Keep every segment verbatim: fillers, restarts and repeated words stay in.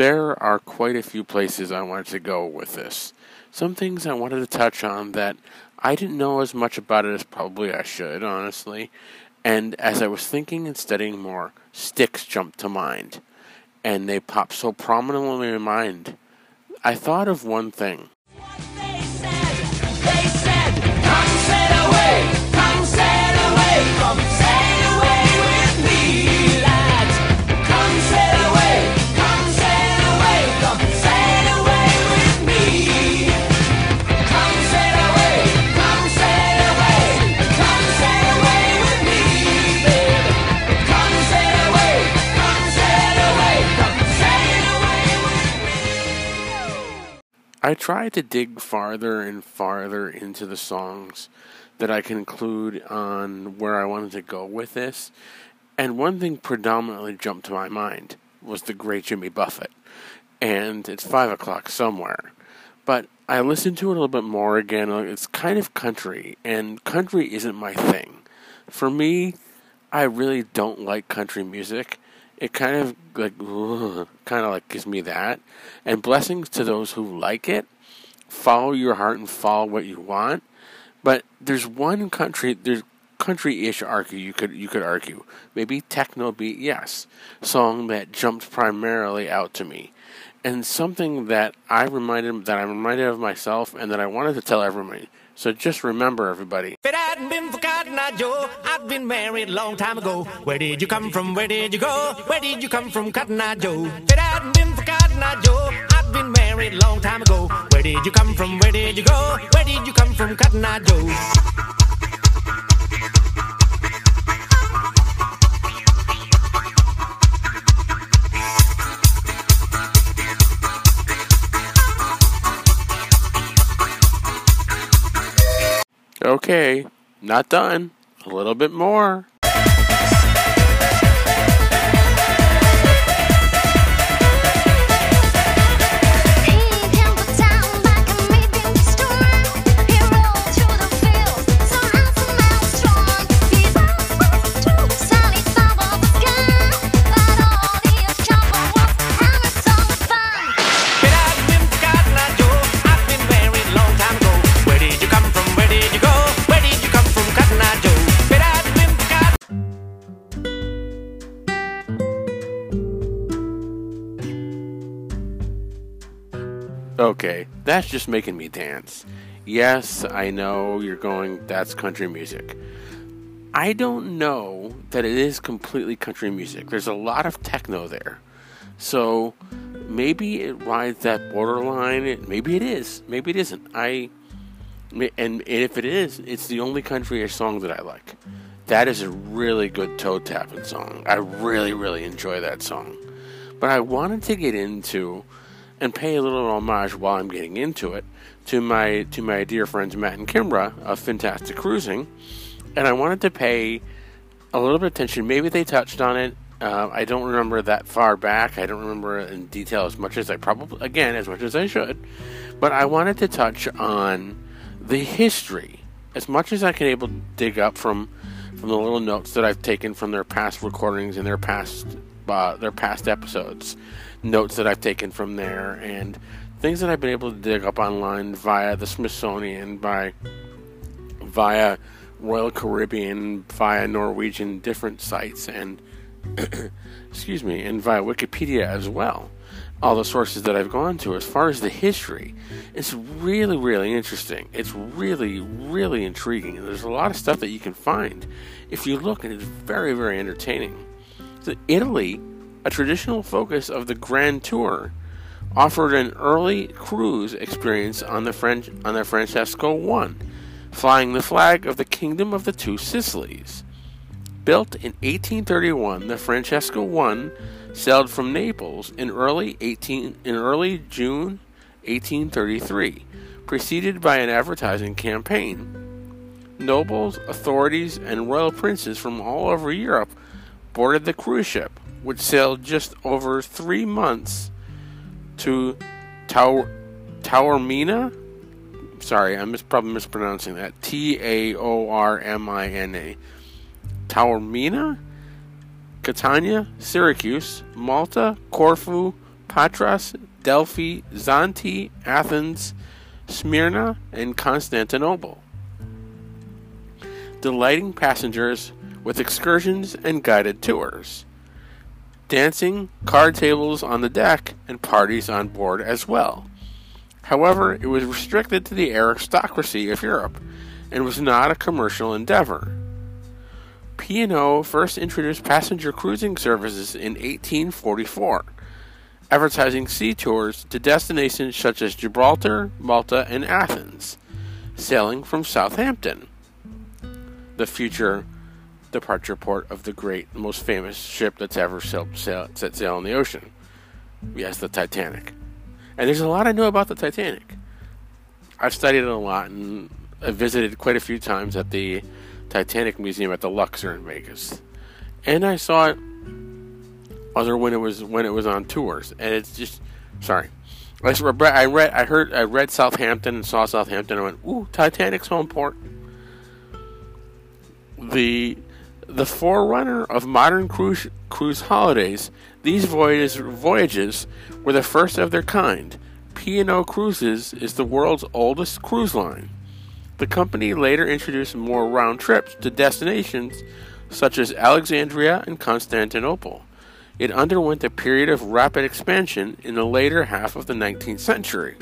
there are quite a few places I wanted to go with this. Some things I wanted to touch on that I didn't know as much about it as probably I should, honestly. And as I was thinking and studying more, sticks jumped to mind. And they popped so prominently in my mind. I thought of one thing. What they said, they said, come sail away, come sail away, come sail away with me, lads. Come sail away, come sail away, come sail away with me. Come sail away, come sail away, come sail away with me, baby. Come sail away, come sail away, come sail away with me. I tried to dig farther and farther into the songs that I conclude on where I wanted to go with this, and one thing predominantly jumped to my mind was the great Jimmy Buffett, and it's five o'clock somewhere. But I listened to it a little bit more again. It's kind of country, and country isn't my thing. For me, I really don't like country music. It kind of like ugh, kind of like gives me that. And blessings to those who like it. Follow your heart and follow what you want. But there's one country, there's country-ish argue you could you could argue. Maybe techno beat, yes, song that jumped primarily out to me, and something that I reminded that I reminded of myself, and that I wanted to tell everyone. So just remember, everybody. If it hadn't been for Cotton Eye Joe, I'd been married a long time ago. Where did you come from? Where did you go? Where did you come from, Cotton Eye Joe? If it hadn't been for Cotton Eye Joe, I'd been married a long time ago. Where did you come from? Where did you go? Where did you come from, Cotton Eye Joe? Okay, not done. A little bit more. Okay, that's just making me dance. Yes, I know you're going, that's country music. I don't know that it is completely country music. There's a lot of techno there. So maybe it rides that borderline. Maybe it is. Maybe it isn't. I and if it is, it's the only country-ish song that I like. That is a really good toe-tapping song. I really, really enjoy that song. But I wanted to get into and pay a little homage while I'm getting into it to my to my dear friends Matt and Kimbra of Fantastic Cruising, and I wanted to pay a little bit of attention. Maybe they touched on it. Uh, I don't remember that far back. I don't remember in detail as much as I probably again as much as I should, but I wanted to touch on the history as much as I can able to dig up from from the little notes that I've taken from their past recordings and their past uh, their past episodes. Notes that I've taken from there and things that I've been able to dig up online via the Smithsonian, by via Royal Caribbean, via Norwegian different sites, and excuse me, and via Wikipedia as well. All the sources that I've gone to as far as the history, it's really, really interesting. It's really, really intriguing. And there's a lot of stuff that you can find if you look, and it's very, very entertaining. So Italy, a traditional focus of the Grand Tour, offered an early cruise experience on the French on the Francesco the First, flying the flag of the Kingdom of the Two Sicilies. Built in eighteen thirty-one, the Francesco the First sailed from Naples in early eighteen in early June eighteen thirty-three, preceded by an advertising campaign. Nobles, authorities, and royal princes from all over Europe boarded the cruise ship, which sailed just over three months to Taormina. Sorry, I'm mis- probably mispronouncing that. T A O R M I N A. Taormina, Catania, Syracuse, Malta, Corfu, Patras, Delphi, Zante, Athens, Smyrna, and Constantinople, delighting passengers with excursions and guided tours, dancing, card tables on the deck, and parties on board as well. However, it was restricted to the aristocracy of Europe and was not a commercial endeavor. P and O first introduced passenger cruising services in eighteen forty-four, advertising sea tours to destinations such as Gibraltar, Malta, and Athens, sailing from Southampton, the future departure port of the great, most famous ship that's ever sailed, sail, set sail on the ocean. Yes, the Titanic. And there's a lot I know about the Titanic. I've studied it a lot, and I visited quite a few times at the Titanic Museum at the Luxor in Vegas, and I saw it other when it was when it was on tours. And it's just sorry. I read, I read, I heard, I read Southampton and saw Southampton. And I went, ooh, Titanic's home port. The the forerunner of modern cruise cruise holidays, these voyages voyages were the first of their kind. P and O Cruises is the world's oldest cruise line. The company later introduced more round trips to destinations such as Alexandria and Constantinople. It underwent a period of rapid expansion in the later half of the nineteenth century,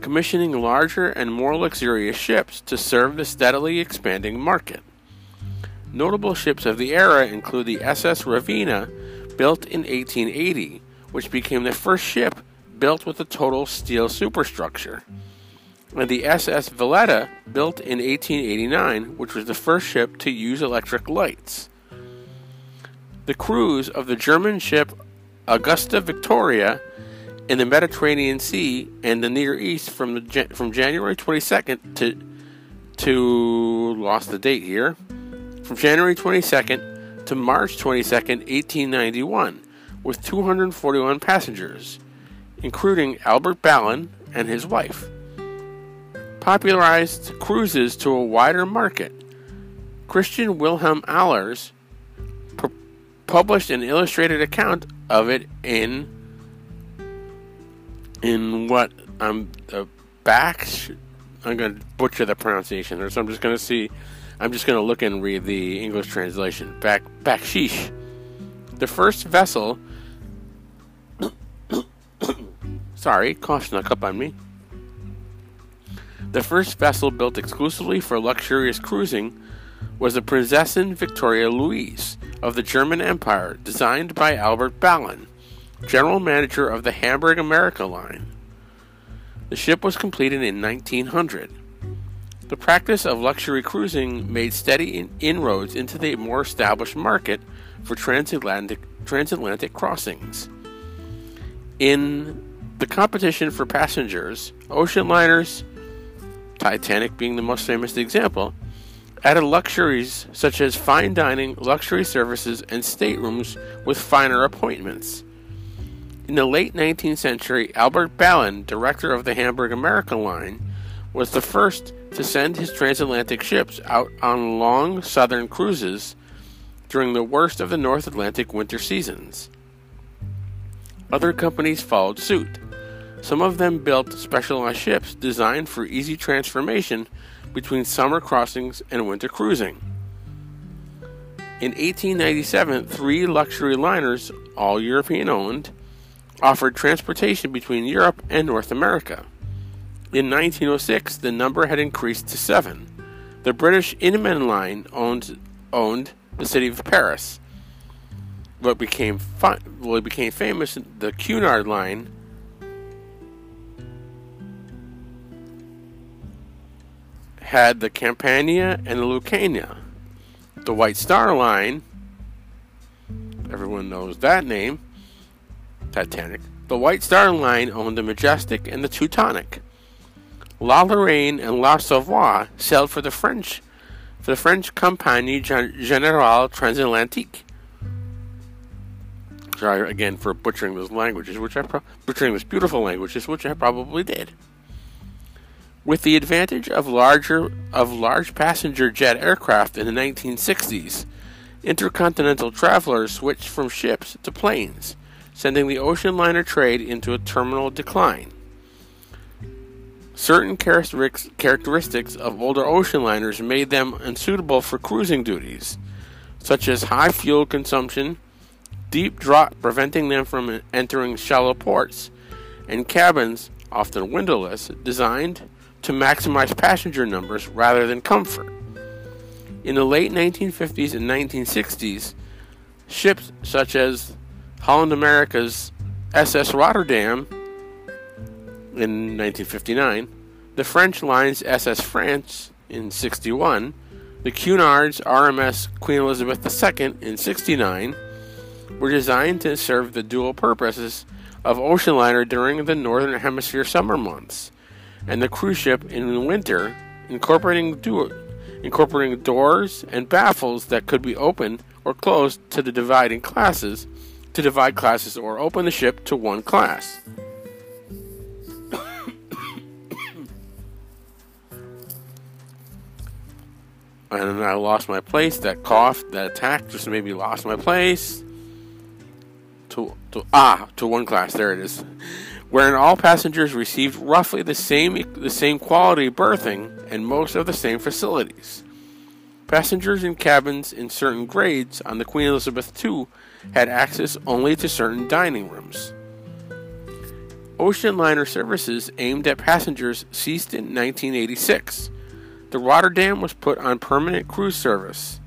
commissioning larger and more luxurious ships to serve the steadily expanding market. Notable ships of the era include the S S Ravina, built in eighteen eighty, which became the first ship built with a total steel superstructure, and the S S Valletta, built in eighteen eighty-nine, which was the first ship to use electric lights. The cruise of the German ship Augusta Victoria in the Mediterranean Sea and the Near East from the from January twenty-second to to lost the date here from January twenty-second to March twenty-second, eighteen ninety-one, with two hundred forty-one passengers, including Albert Ballin and his wife. Popularized cruises to a wider market. Christian Wilhelm Allers pu- published an illustrated account of it in in what I'm the uh, back. I'm going to butcher the pronunciation there, so I'm just going to see. I'm just going to look and read the English translation. Back Bakshish, the first vessel. Sorry, cough snuck up on me. The first vessel built exclusively for luxurious cruising was the Prinzessin Victoria Louise of the German Empire, designed by Albert Ballin, general manager of the Hamburg America Line. The ship was completed in nineteen hundred. The practice of luxury cruising made steady in- inroads into the more established market for transatlantic, transatlantic crossings. In the competition for passengers, ocean liners, Titanic being the most famous example, added luxuries such as fine dining, luxury services, and staterooms with finer appointments. In the late nineteenth century, Albert Ballin, director of the Hamburg America Line, was the first to send his transatlantic ships out on long southern cruises during the worst of the North Atlantic winter seasons. Other companies followed suit. Some of them built specialized ships designed for easy transformation between summer crossings and winter cruising. In eighteen ninety-seven, three luxury liners, all European-owned, offered transportation between Europe and North America. In nineteen oh six, the number had increased to seven. The British Inman Line owned, owned the city of Paris. What became, fi- what became famous, the Cunard Line, had the Campania and the Lucania. The White Star Line, everyone knows that name, Titanic. The White Star Line owned the Majestic and the Teutonic. La Lorraine and La Savoie sailed for the French, for the French Compagnie Générale Transatlantique. Sorry again for butchering those languages, which I pro- butchering those beautiful languages, which I probably did. With the advantage of larger of large passenger jet aircraft in the nineteen sixties, intercontinental travelers switched from ships to planes, sending the ocean liner trade into a terminal decline. Certain characteristics of older ocean liners made them unsuitable for cruising duties, such as high fuel consumption, deep draught preventing them from entering shallow ports, and cabins, often windowless, designed to maximize passenger numbers rather than comfort. In the late nineteen fifties and nineteen sixties, ships such as Holland America's S S Rotterdam in nineteen fifty-nine, the French line's S S France in sixty-one, the Cunard's R M S Queen Elizabeth the Second in sixty-nine, were designed to serve the dual purposes of ocean liner during the Northern Hemisphere summer months and the cruise ship in the winter, incorporating, do- incorporating doors and baffles that could be opened or closed to the dividing classes, to divide classes or open the ship to one class. And I lost my place. That cough, that attack just made me lost my place. To, to ah, to one class. There it is. Wherein all passengers received roughly the same the same quality berthing and most of the same facilities. Passengers in cabins in certain grades on the Queen Elizabeth the Second had access only to certain dining rooms. Ocean liner services aimed at passengers ceased in nineteen eighty-six. The Rotterdam was put on permanent cruise service,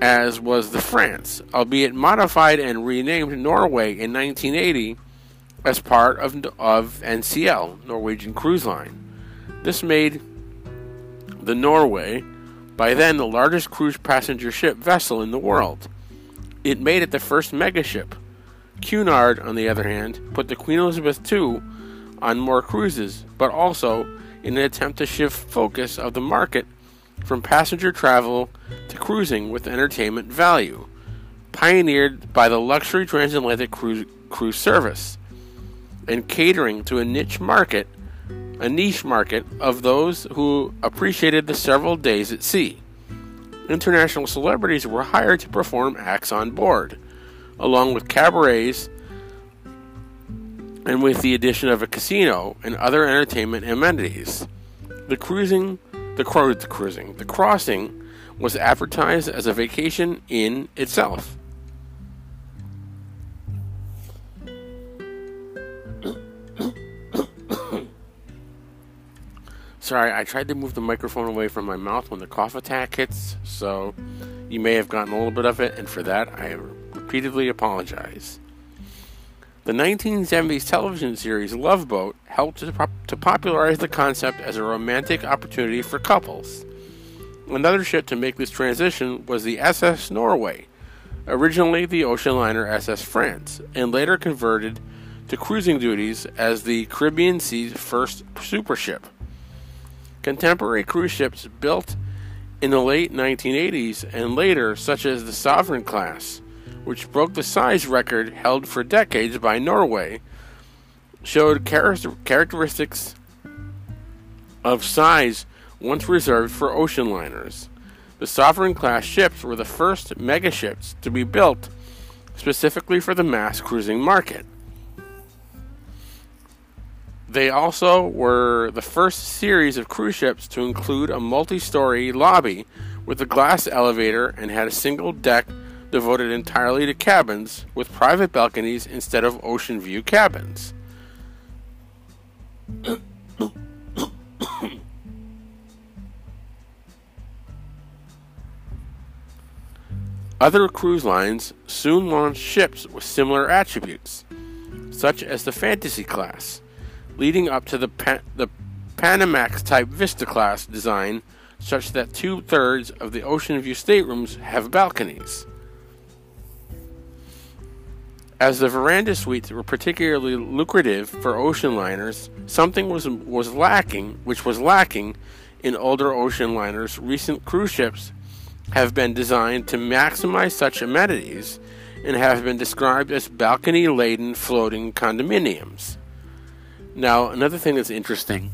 as was the France, albeit modified and renamed Norway in nineteen eighty as part of, of N C L, Norwegian Cruise Line. This made the Norway, by then the largest cruise passenger ship vessel in the world. It made it the first megaship. Cunard, on the other hand, put the Queen Elizabeth the Second on more cruises, but also in an attempt to shift focus of the market from passenger travel to cruising with entertainment value, pioneered by the luxury transatlantic cruise, cruise service, and catering to a niche market, a niche market of those who appreciated the several days at sea. International celebrities were hired to perform acts on board, along with cabarets, and with the addition of a casino and other entertainment amenities. The cruising, the, cru- the cruising, the crossing was advertised as a vacation in itself. Sorry, I tried to move the microphone away from my mouth when the cough attack hits, so you may have gotten a little bit of it, and for that I repeatedly apologize. The nineteen seventies television series Love Boat helped to, pop- to popularize the concept as a romantic opportunity for couples. Another ship to make this transition was the S S Norway, originally the ocean liner S S France, and later converted to cruising duties as the Caribbean Sea's first super ship. Contemporary cruise ships built in the late nineteen eighties and later, such as the Sovereign class, which broke the size record held for decades by Norway, showed char- characteristics of size once reserved for ocean liners. The Sovereign-class ships were the first megaships to be built specifically for the mass cruising market. They also were the first series of cruise ships to include a multi-story lobby with a glass elevator and had a single deck devoted entirely to cabins with private balconies instead of ocean view cabins. Other cruise lines soon launched ships with similar attributes, such as the Fantasy class, leading up to the, pa- the Panamax-type Vista class design, such that two-thirds of the ocean view staterooms have balconies. As the veranda suites were particularly lucrative for ocean liners, something was was lacking, which was lacking in older ocean liners. Recent cruise ships have been designed to maximize such amenities and have been described as balcony-laden floating condominiums. Now, another thing that's interesting,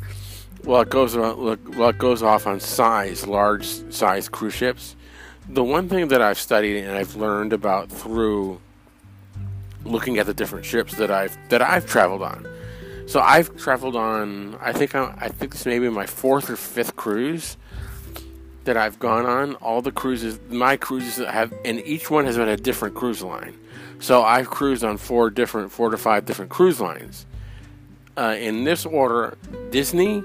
while it goes on, while it goes off on size, large size cruise ships, the one thing that I've studied and I've learned about through looking at the different ships that I've that I've traveled on. So I've traveled on, I think I, I think this may be my fourth or fifth cruise that I've gone on. All the cruises, my cruises that have, and each one has been a different cruise line. So I've cruised on four different, four to five different cruise lines. Uh, in this order, Disney,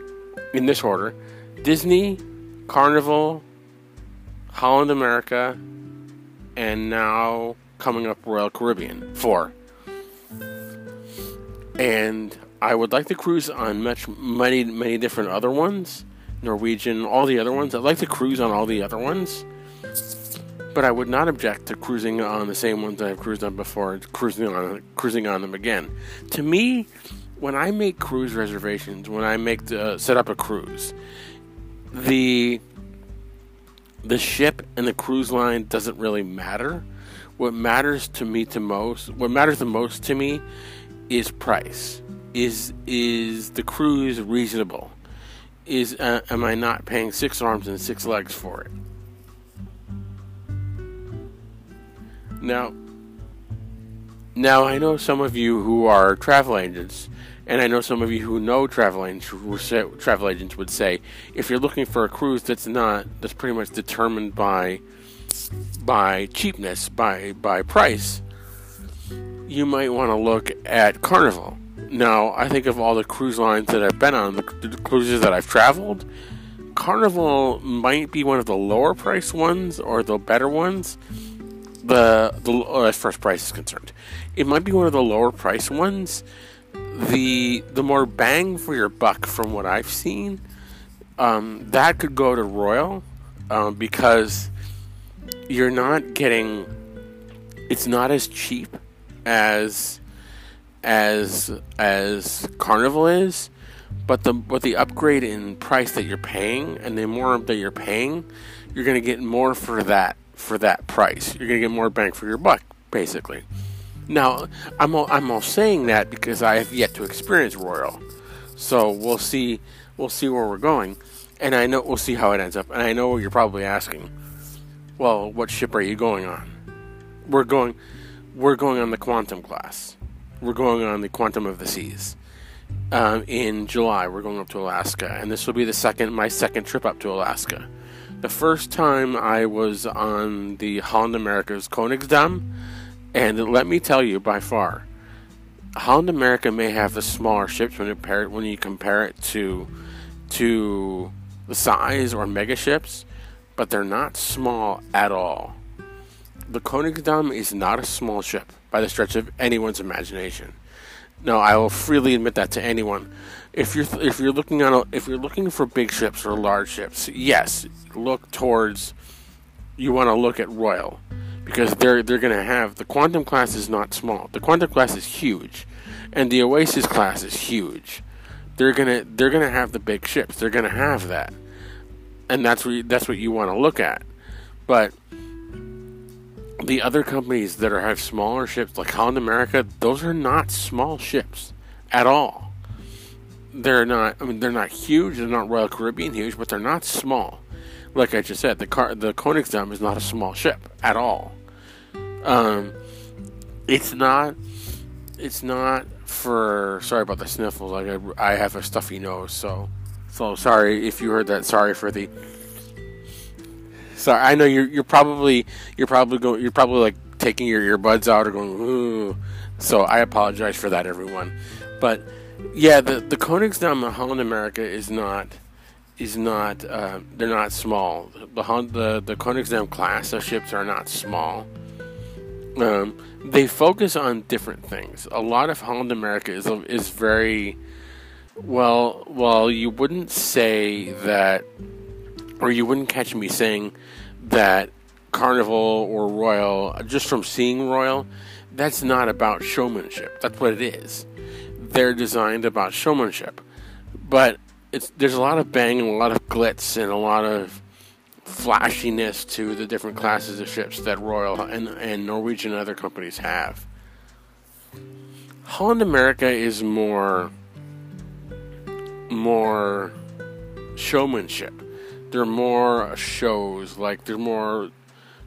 in this order, Disney, Carnival, Holland America, and now coming up Royal Caribbean, four. And I would like to cruise on much, many, many different other ones. Norwegian, all the other ones. I'd like to cruise on all the other ones, but I would not object to cruising on the same ones that I've cruised on before, cruising on cruising on them again. To me, when I make cruise reservations, when I make the, uh, set up a cruise, the the ship and the cruise line doesn't really matter. What matters to me to most, what matters the most to me, is price. Is is the cruise reasonable? Is uh, am I not paying six arms and six legs for it? Now, now I know some of you who are travel agents, and I know some of you who know travel agents who say, travel agents would say, if you're looking for a cruise that's not that's pretty much determined by by cheapness, by by price, you might want to look at Carnival. Now, I think of all the cruise lines that I've been on, the, the cruises that I've traveled, Carnival might be one of the lower price ones, or the better ones, the, the oh, as far as price is concerned. It might be one of the lower price ones. The the more bang for your buck, from what I've seen, um, that could go to Royal, um, because you're not getting, it's not as cheap as... as as Carnival is, but the but the upgrade in price that you're paying, and the more that you're paying, you're going to get more for that for that price. You're going to get more bang for your buck, basically. Now, I'm all, I'm all saying that because I have yet to experience Royal, so we'll see we'll see where we're going, and I know we'll see how it ends up. And I know you're probably asking, well, what ship are you going on? We're going we're going on the Quantum class. We're going on the Quantum of the Seas. Um, in July, we're going up to Alaska, and this will be the second my second trip up to Alaska. The first time I was on the Holland America's Koningsdam, and let me tell you, by far, Holland America may have the smaller ships when you compare it, when you compare it to to the size or mega ships, but they're not small at all. The Koningsdam is not a small ship by the stretch of anyone's imagination. No, I will freely admit that to anyone. If you're th- if you're looking on a, if you're looking for big ships or large ships, yes, look towards. You want to look at Royal, because they're they're going to have, the Quantum class is not small. The Quantum class is huge, and the Oasis class is huge. They're gonna they're gonna have the big ships. They're gonna have that, and that's what you, that's what you want to look at, but. The other companies that are, have smaller ships, like Holland America, those are not small ships at all. They're not. I mean, they're not huge. They're not Royal Caribbean huge, but they're not small. Like I just said, the car, the Koningsdam is not a small ship at all. Um, it's not. It's not for. Sorry about the sniffles. Like I, I have a stuffy nose, so so sorry if you heard that. Sorry for the. So I know you're you're probably you're probably going you're probably like taking your earbuds out or going ooh. So I apologize for that, everyone. But yeah, the the Koningsdam, the Holland America is not is not uh, they're not small. The the the Koningsdam class of ships are not small. Um, they focus on different things. A lot of Holland America is is very well well you wouldn't say that. Or you wouldn't catch me saying that Carnival or Royal, just from seeing Royal, that's not about showmanship. That's what it is. They're designed about showmanship. But it's, there's a lot of bang and a lot of glitz and a lot of flashiness to the different classes of ships that Royal and, and Norwegian and other companies have. Holland America is more, more showmanship. They're more shows, like they're more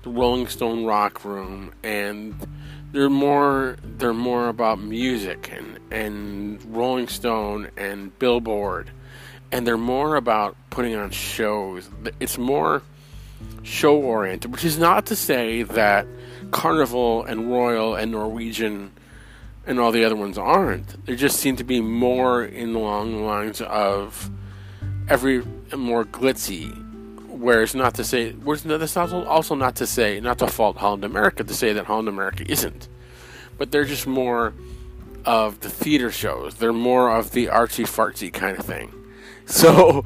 the Rolling Stone Rock Room and They're more they're more about music and, and Rolling Stone and Billboard, and they're more about putting on shows. It's more show oriented, which is not to say that Carnival and Royal and Norwegian and all the other ones aren't. They just seem to be more in along the lines of every more glitzy. Whereas not to say, whereas that's also not to say, not to fault Holland America, to say that Holland America isn't. But they're just more of the theater shows. They're more of the artsy-fartsy kind of thing. So,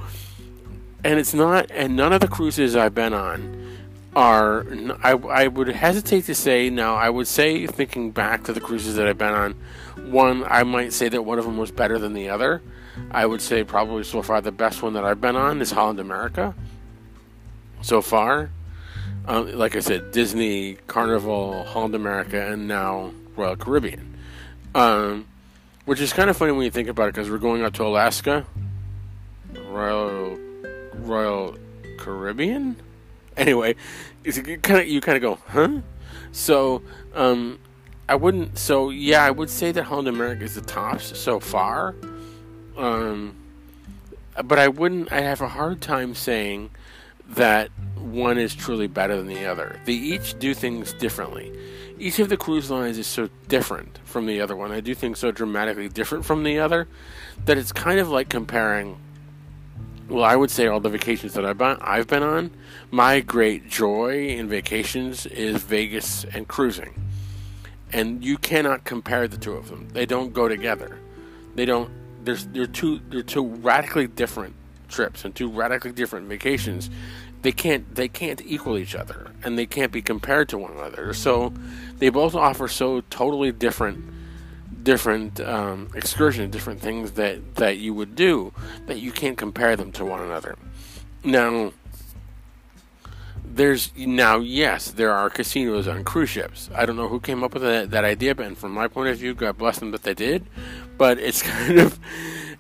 and it's not, and none of the cruises I've been on are, I, I would hesitate to say, now I would say, thinking back to the cruises that I've been on, one, I might say that one of them was better than the other. I would say probably so far the best one that I've been on is Holland America. So far, um, like I said, Disney, Carnival, Holland America, and now Royal Caribbean. Um, which is kind of funny when you think about it, because we're going out to Alaska. Royal Royal Caribbean? Anyway, it's kind of, you kind of go, huh? So, um, I wouldn't... So, yeah, I would say that Holland America is the tops so far. Um, but I wouldn't... I have a hard time saying that one is truly better than the other. They each do things differently. Each of the cruise lines is so different from the other one. I do things so dramatically different from the other that it's kind of like comparing, well, I would say all the vacations that I've been, I've been on, my great joy in vacations is Vegas and cruising. And you cannot compare the two of them. They don't go together. They don't, there's, they're two, they're two radically different trips and two radically different vacations. They can't they can't equal each other, and they can't be compared to one another. So they both offer so totally different different um, excursions, different things that that you would do, that you can't compare them to one another. Now there's now yes, there are casinos on cruise ships. I don't know who came up with that, that idea, but from my point of view, God bless them that they did. But it's kind of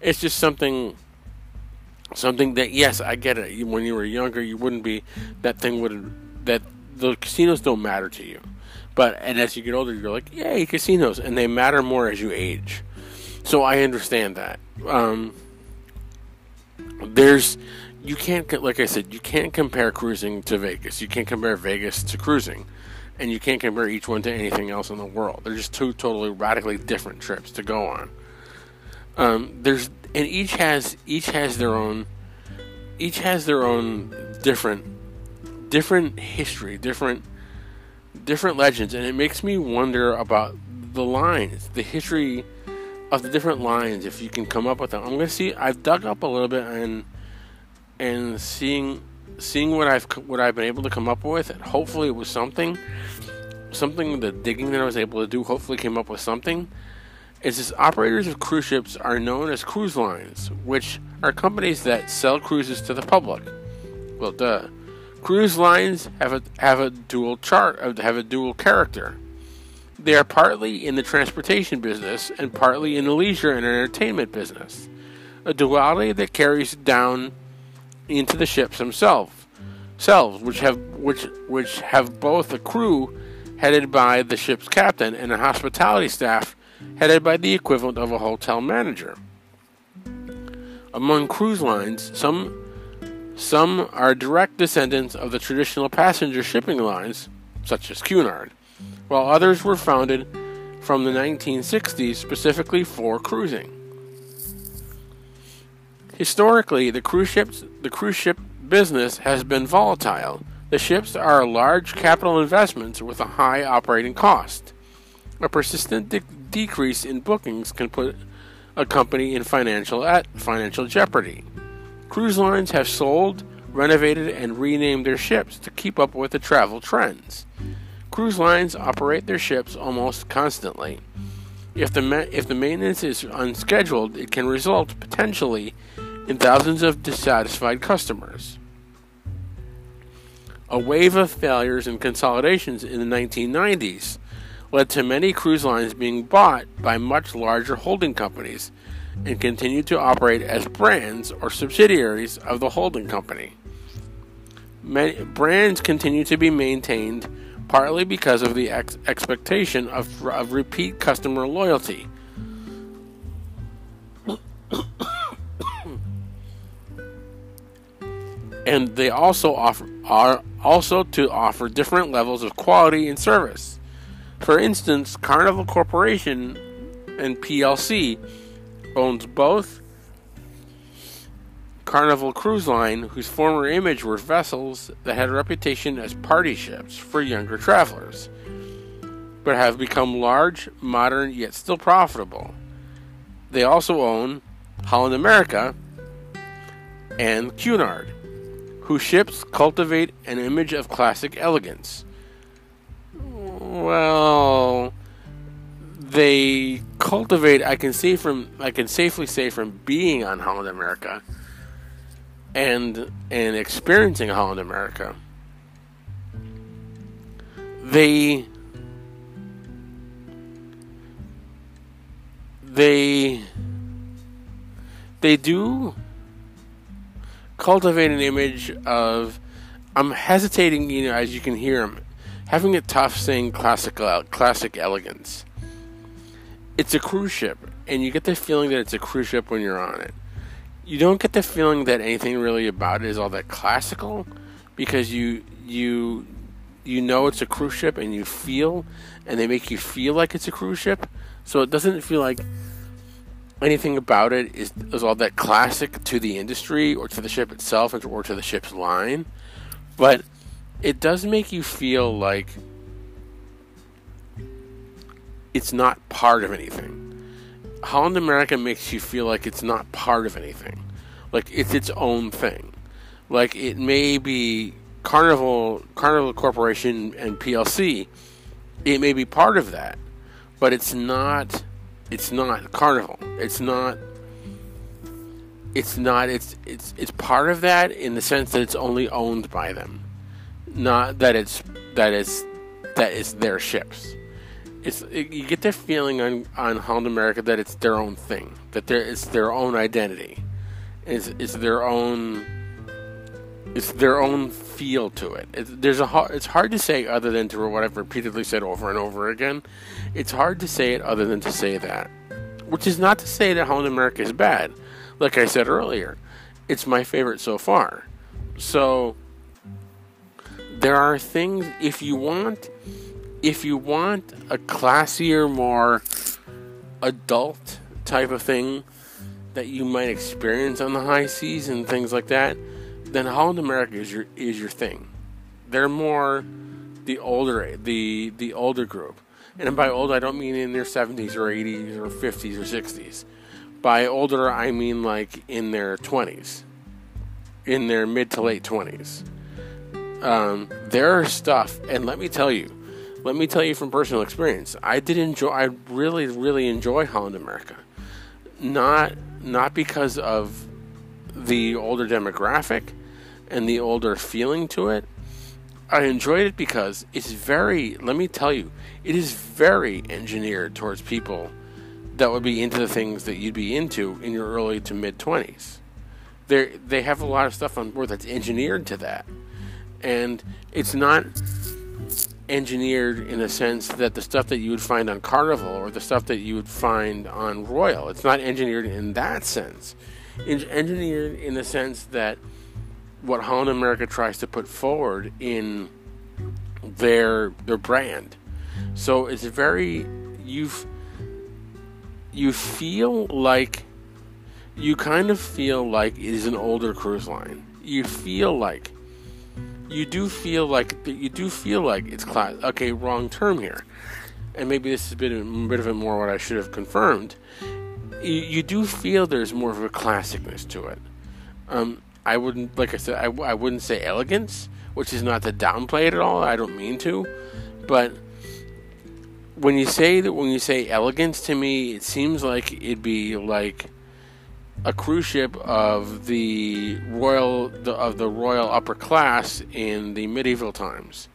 it's just something. Something that, yes, I get it. When you were younger, you wouldn't be, that thing would, that the casinos don't matter to you. But, and as you get older, you're like, yay, casinos. And they matter more as you age. So I understand that. Um, there's, you can't, like I said, you can't compare cruising to Vegas. You can't compare Vegas to cruising. And you can't compare each one to anything else in the world. They're just two totally radically different trips to go on. Um, there's, and each has each has their own each has their own different different history, different different legends, and it makes me wonder about the lines, the history of the different lines, if you can come up with them. I'm going to see, I've dug up a little bit and and seeing seeing what I've what I've been able to come up with, and hopefully it was something something the digging that I was able to do hopefully came up with something. It says operators of cruise ships are known as cruise lines, which are companies that sell cruises to the public. Well, duh. Cruise lines have a have a dual chart have a dual character. They are partly in the transportation business and partly in the leisure and entertainment business, a duality that carries down into the ships themselves, selves, which have which which have both a crew headed by the ship's captain and a hospitality staff headed by the equivalent of a hotel manager. Among cruise lines, some some are direct descendants of the traditional passenger shipping lines, such as Cunard, while others were founded from the nineteen sixties specifically for cruising. Historically, the cruise ships, the cruise ship business has been volatile. The ships are large capital investments with a high operating cost. A persistent de- decrease in bookings can put a company in financial at financial jeopardy. Cruise lines have sold, renovated, and renamed their ships to keep up with the travel trends. Cruise lines operate their ships almost constantly. If the ma- if the maintenance is unscheduled, it can result potentially in thousands of dissatisfied customers. A wave of failures and consolidations in the nineteen nineties led to many cruise lines being bought by much larger holding companies and continue to operate as brands or subsidiaries of the holding company. Many brands continue to be maintained partly because of the ex expectation of, of repeat customer loyalty. And they also offer, are also to offer different levels of quality and service. For instance, Carnival Corporation and P L C owns both Carnival Cruise Line, whose former image were vessels that had a reputation as party ships for younger travelers, but have become large, modern, yet still profitable. They also own Holland America and Cunard, whose ships cultivate an image of classic elegance. Well, they cultivate, I can see from, I can safely say from being on Holland America and, and experiencing Holland America, they, they, they do cultivate an image of, I'm hesitating, you know, as you can hear, I'm having it tough saying classical, classic elegance. It's a cruise ship, and you get the feeling that it's a cruise ship when you're on it. You don't get the feeling that anything really about it is all that classical, because you you you know it's a cruise ship, and you feel, and they make you feel like it's a cruise ship, so it doesn't feel like anything about it is, is all that classic to the industry or to the ship itself or to the ship's line. But it does make you feel like it's not part of anything. Holland America makes you feel like it's not part of anything. Like it's its own thing. Like it may be Carnival, Carnival Corporation and P L C. It may be part of that, but it's not... It's not Carnival. It's not. It's not. It's it's it's part of that in the sense that it's only owned by them, not that it's that it's that it's their ships. It's it, you get the feeling on on Holland America that it's their own thing, that there it's their own identity, it's it's their own it's their own feel to it. It's, there's a it's hard to say other than to what I've repeatedly said over and over again. It's hard to say it other than to say that, which is not to say that Holland America is bad. Like I said earlier, it's my favorite so far. So there are things, if you want, if you want a classier, more adult type of thing that you might experience on the high seas and things like that, then Holland America is your is your thing. They're more the older the the older group. And by old, I don't mean in their seventies or eighties or fifties or sixties. By older, I mean like in their twenties, in their mid to late twenties. Um, their stuff, and let me tell you, let me tell you from personal experience, I did enjoy. I really, really enjoy Holland America. Not not because of the older demographic and the older feeling to it. I enjoyed it because it's very, let me tell you, it is very engineered towards people that would be into the things that you'd be into in your early to mid-twenties. They they have a lot of stuff on board that's engineered to that. And it's not engineered in the sense that the stuff that you would find on Carnival or the stuff that you would find on Royal, it's not engineered in that sense. It's engineered in the sense that what Holland America tries to put forward in their their brand. So it's very, you you feel like, you kind of feel like it is an older cruise line. You feel like, you do feel like, you do feel like it's class, okay, wrong term here. And maybe this is a bit, a bit of a more what I should have confirmed. You, you do feel there's more of a classicness to it. Um, I wouldn't, like I said, I, I wouldn't say elegance, which is not to downplay it at all. I don't mean to, but when you say that, when you say elegance to me, it seems like it'd be like a cruise ship of the royal, the, of the royal upper class in the medieval times,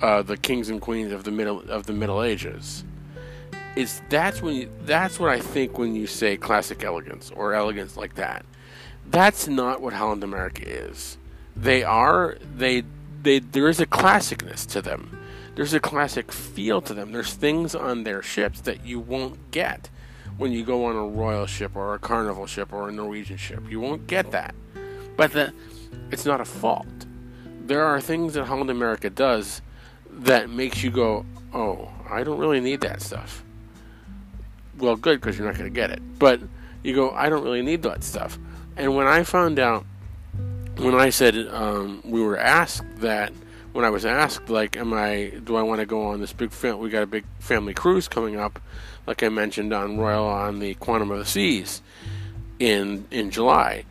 uh, the kings and queens of the middle of the Middle Ages. It's that's when you, that's what I think when you say classic elegance or elegance like that. That's not what Holland America is. They are, they, they, there is a classicness to them. there's a classic feel to them. There's things on their ships that you won't get when you go on a Royal ship or a Carnival ship or a Norwegian ship. You won't get that. But the, it's not a fault. There are things that Holland America does that makes you go, oh, I don't really need that stuff. Well, good, because you're not going to get it. But you go, I don't really need that stuff. And when I found out, when I said, um, we were asked that, when I was asked, like, am I, do I want to go on this big, fam- we got a big family cruise coming up, like I mentioned on Royal, on the Quantum of the Seas in, in July.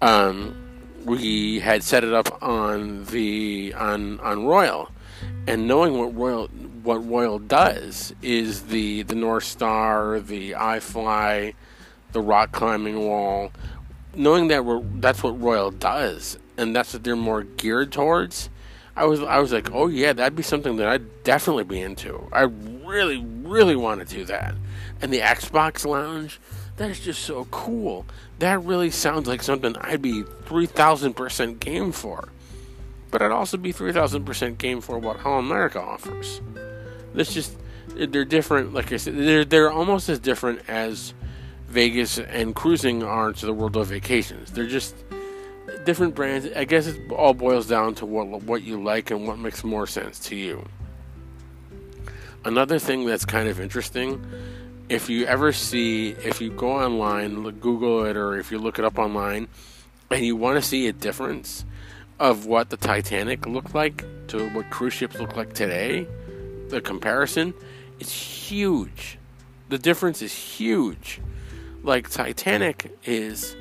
Um, we had set it up on the, on, on Royal, and knowing what Royal, what Royal does is the, the North Star, the I Fly, the rock climbing wall, knowing that we're, that's what Royal does, and that's what they're more geared towards, I was I was like, oh yeah, that'd be something that I'd definitely be into. I really, really want to do that. And the Xbox Lounge, that's just so cool. That really sounds like something I'd be three thousand percent game for. But I'd also be three thousand percent game for what Holland America offers. That's just, they're different, like I said, they're, they're almost as different as Vegas and cruising are to the world of vacations. They're just different brands. I guess it all boils down to what what you like and what makes more sense to you. Another thing that's kind of interesting, if you ever see, if you go online, look, Google it, or if you look it up online, and you want to see a difference of what the Titanic looked like to what cruise ships look like today, the comparison, it's huge. The difference is huge. Like, Titanic is...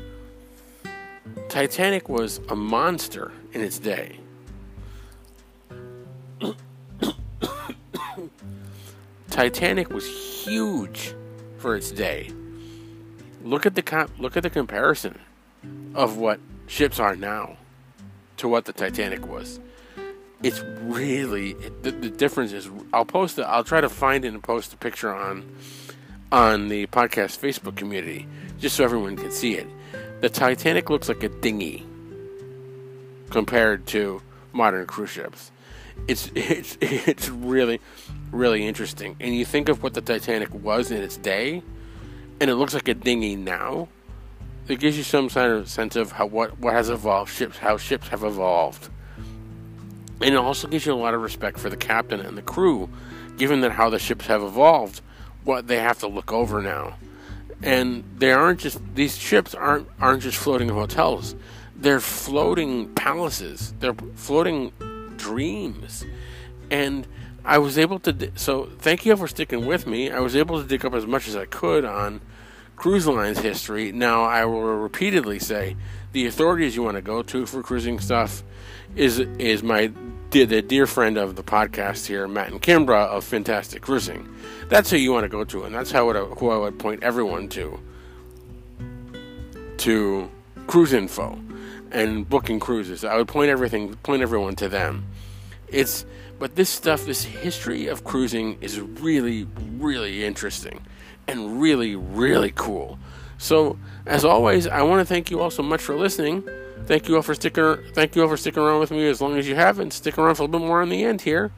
Titanic was a monster in its day. Titanic was huge for its day. Look at the com- look at the comparison of what ships are now to what the Titanic was. It's really it, the, the difference is. I'll post it. I'll try to find it and post a picture on on the podcast Facebook community just so everyone can see it. The Titanic looks like a dinghy compared to modern cruise ships. It's it's it's really, really interesting. And you think of what the Titanic was in its day, and it looks like a dinghy now. It gives you some kind of sense of how what, what has evolved, ships how ships have evolved. And it also gives you a lot of respect for the captain and the crew, given that how the ships have evolved, what they have to look over now. And they aren't just, these ships aren't aren't just floating hotels. They're floating palaces. They're floating dreams. And I was able to, so thank you for sticking with me. I was able to dig up as much as I could on cruise lines history. Now, I will repeatedly say the authorities you want to go to for cruising stuff is is my the dear friend of the podcast here, Matt and Kimbra of Fantastic Cruising. That's who you want to go to, and that's how it, who I would point everyone to, to cruise info and booking cruises. I would point everything, point everyone to them. It's but this stuff, this history of cruising is really, really interesting and really, really cool. So, as always, I want to thank you all so much for listening. Thank you all for sticking. Thank you all for sticking around with me as long as you have, and stick around for a little bit more on the end here.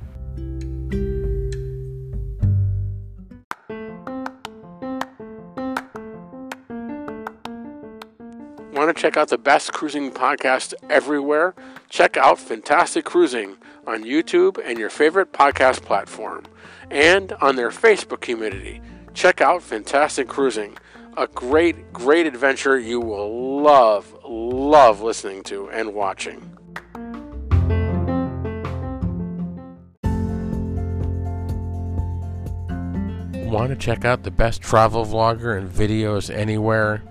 Want to check out the best cruising podcast everywhere? Check out Fantastic Cruising on YouTube and your favorite podcast platform, and on their Facebook community. Check out Fantastic Cruising, a great, great adventure you will love, love listening to and watching. Want to check out the best travel vlogger and videos anywhere?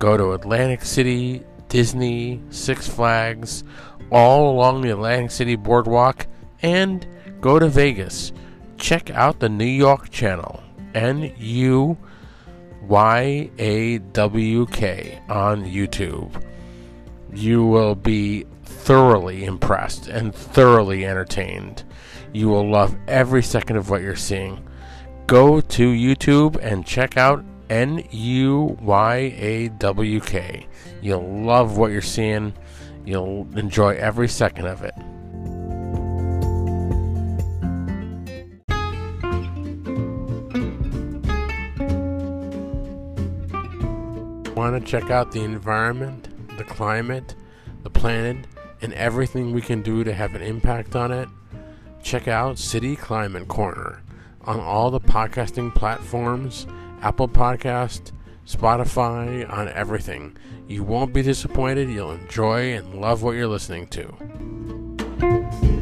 Go to Atlantic City, Disney, Six Flags, all along the Atlantic City boardwalk, and go to Vegas. Check out the New York channel, N U Y A W K, on YouTube. You will be thoroughly impressed and thoroughly entertained. You will love every second of what you're seeing. Go to YouTube and check out N U Y A W K. You'll love what you're seeing. You'll enjoy every second of it. Want to check out the environment, the climate, the planet, and everything we can do to have an impact on it? Check out City Climate Corner on all the podcasting platforms, Apple Podcast, Spotify, on everything. You won't be disappointed. You'll enjoy and love what you're listening to.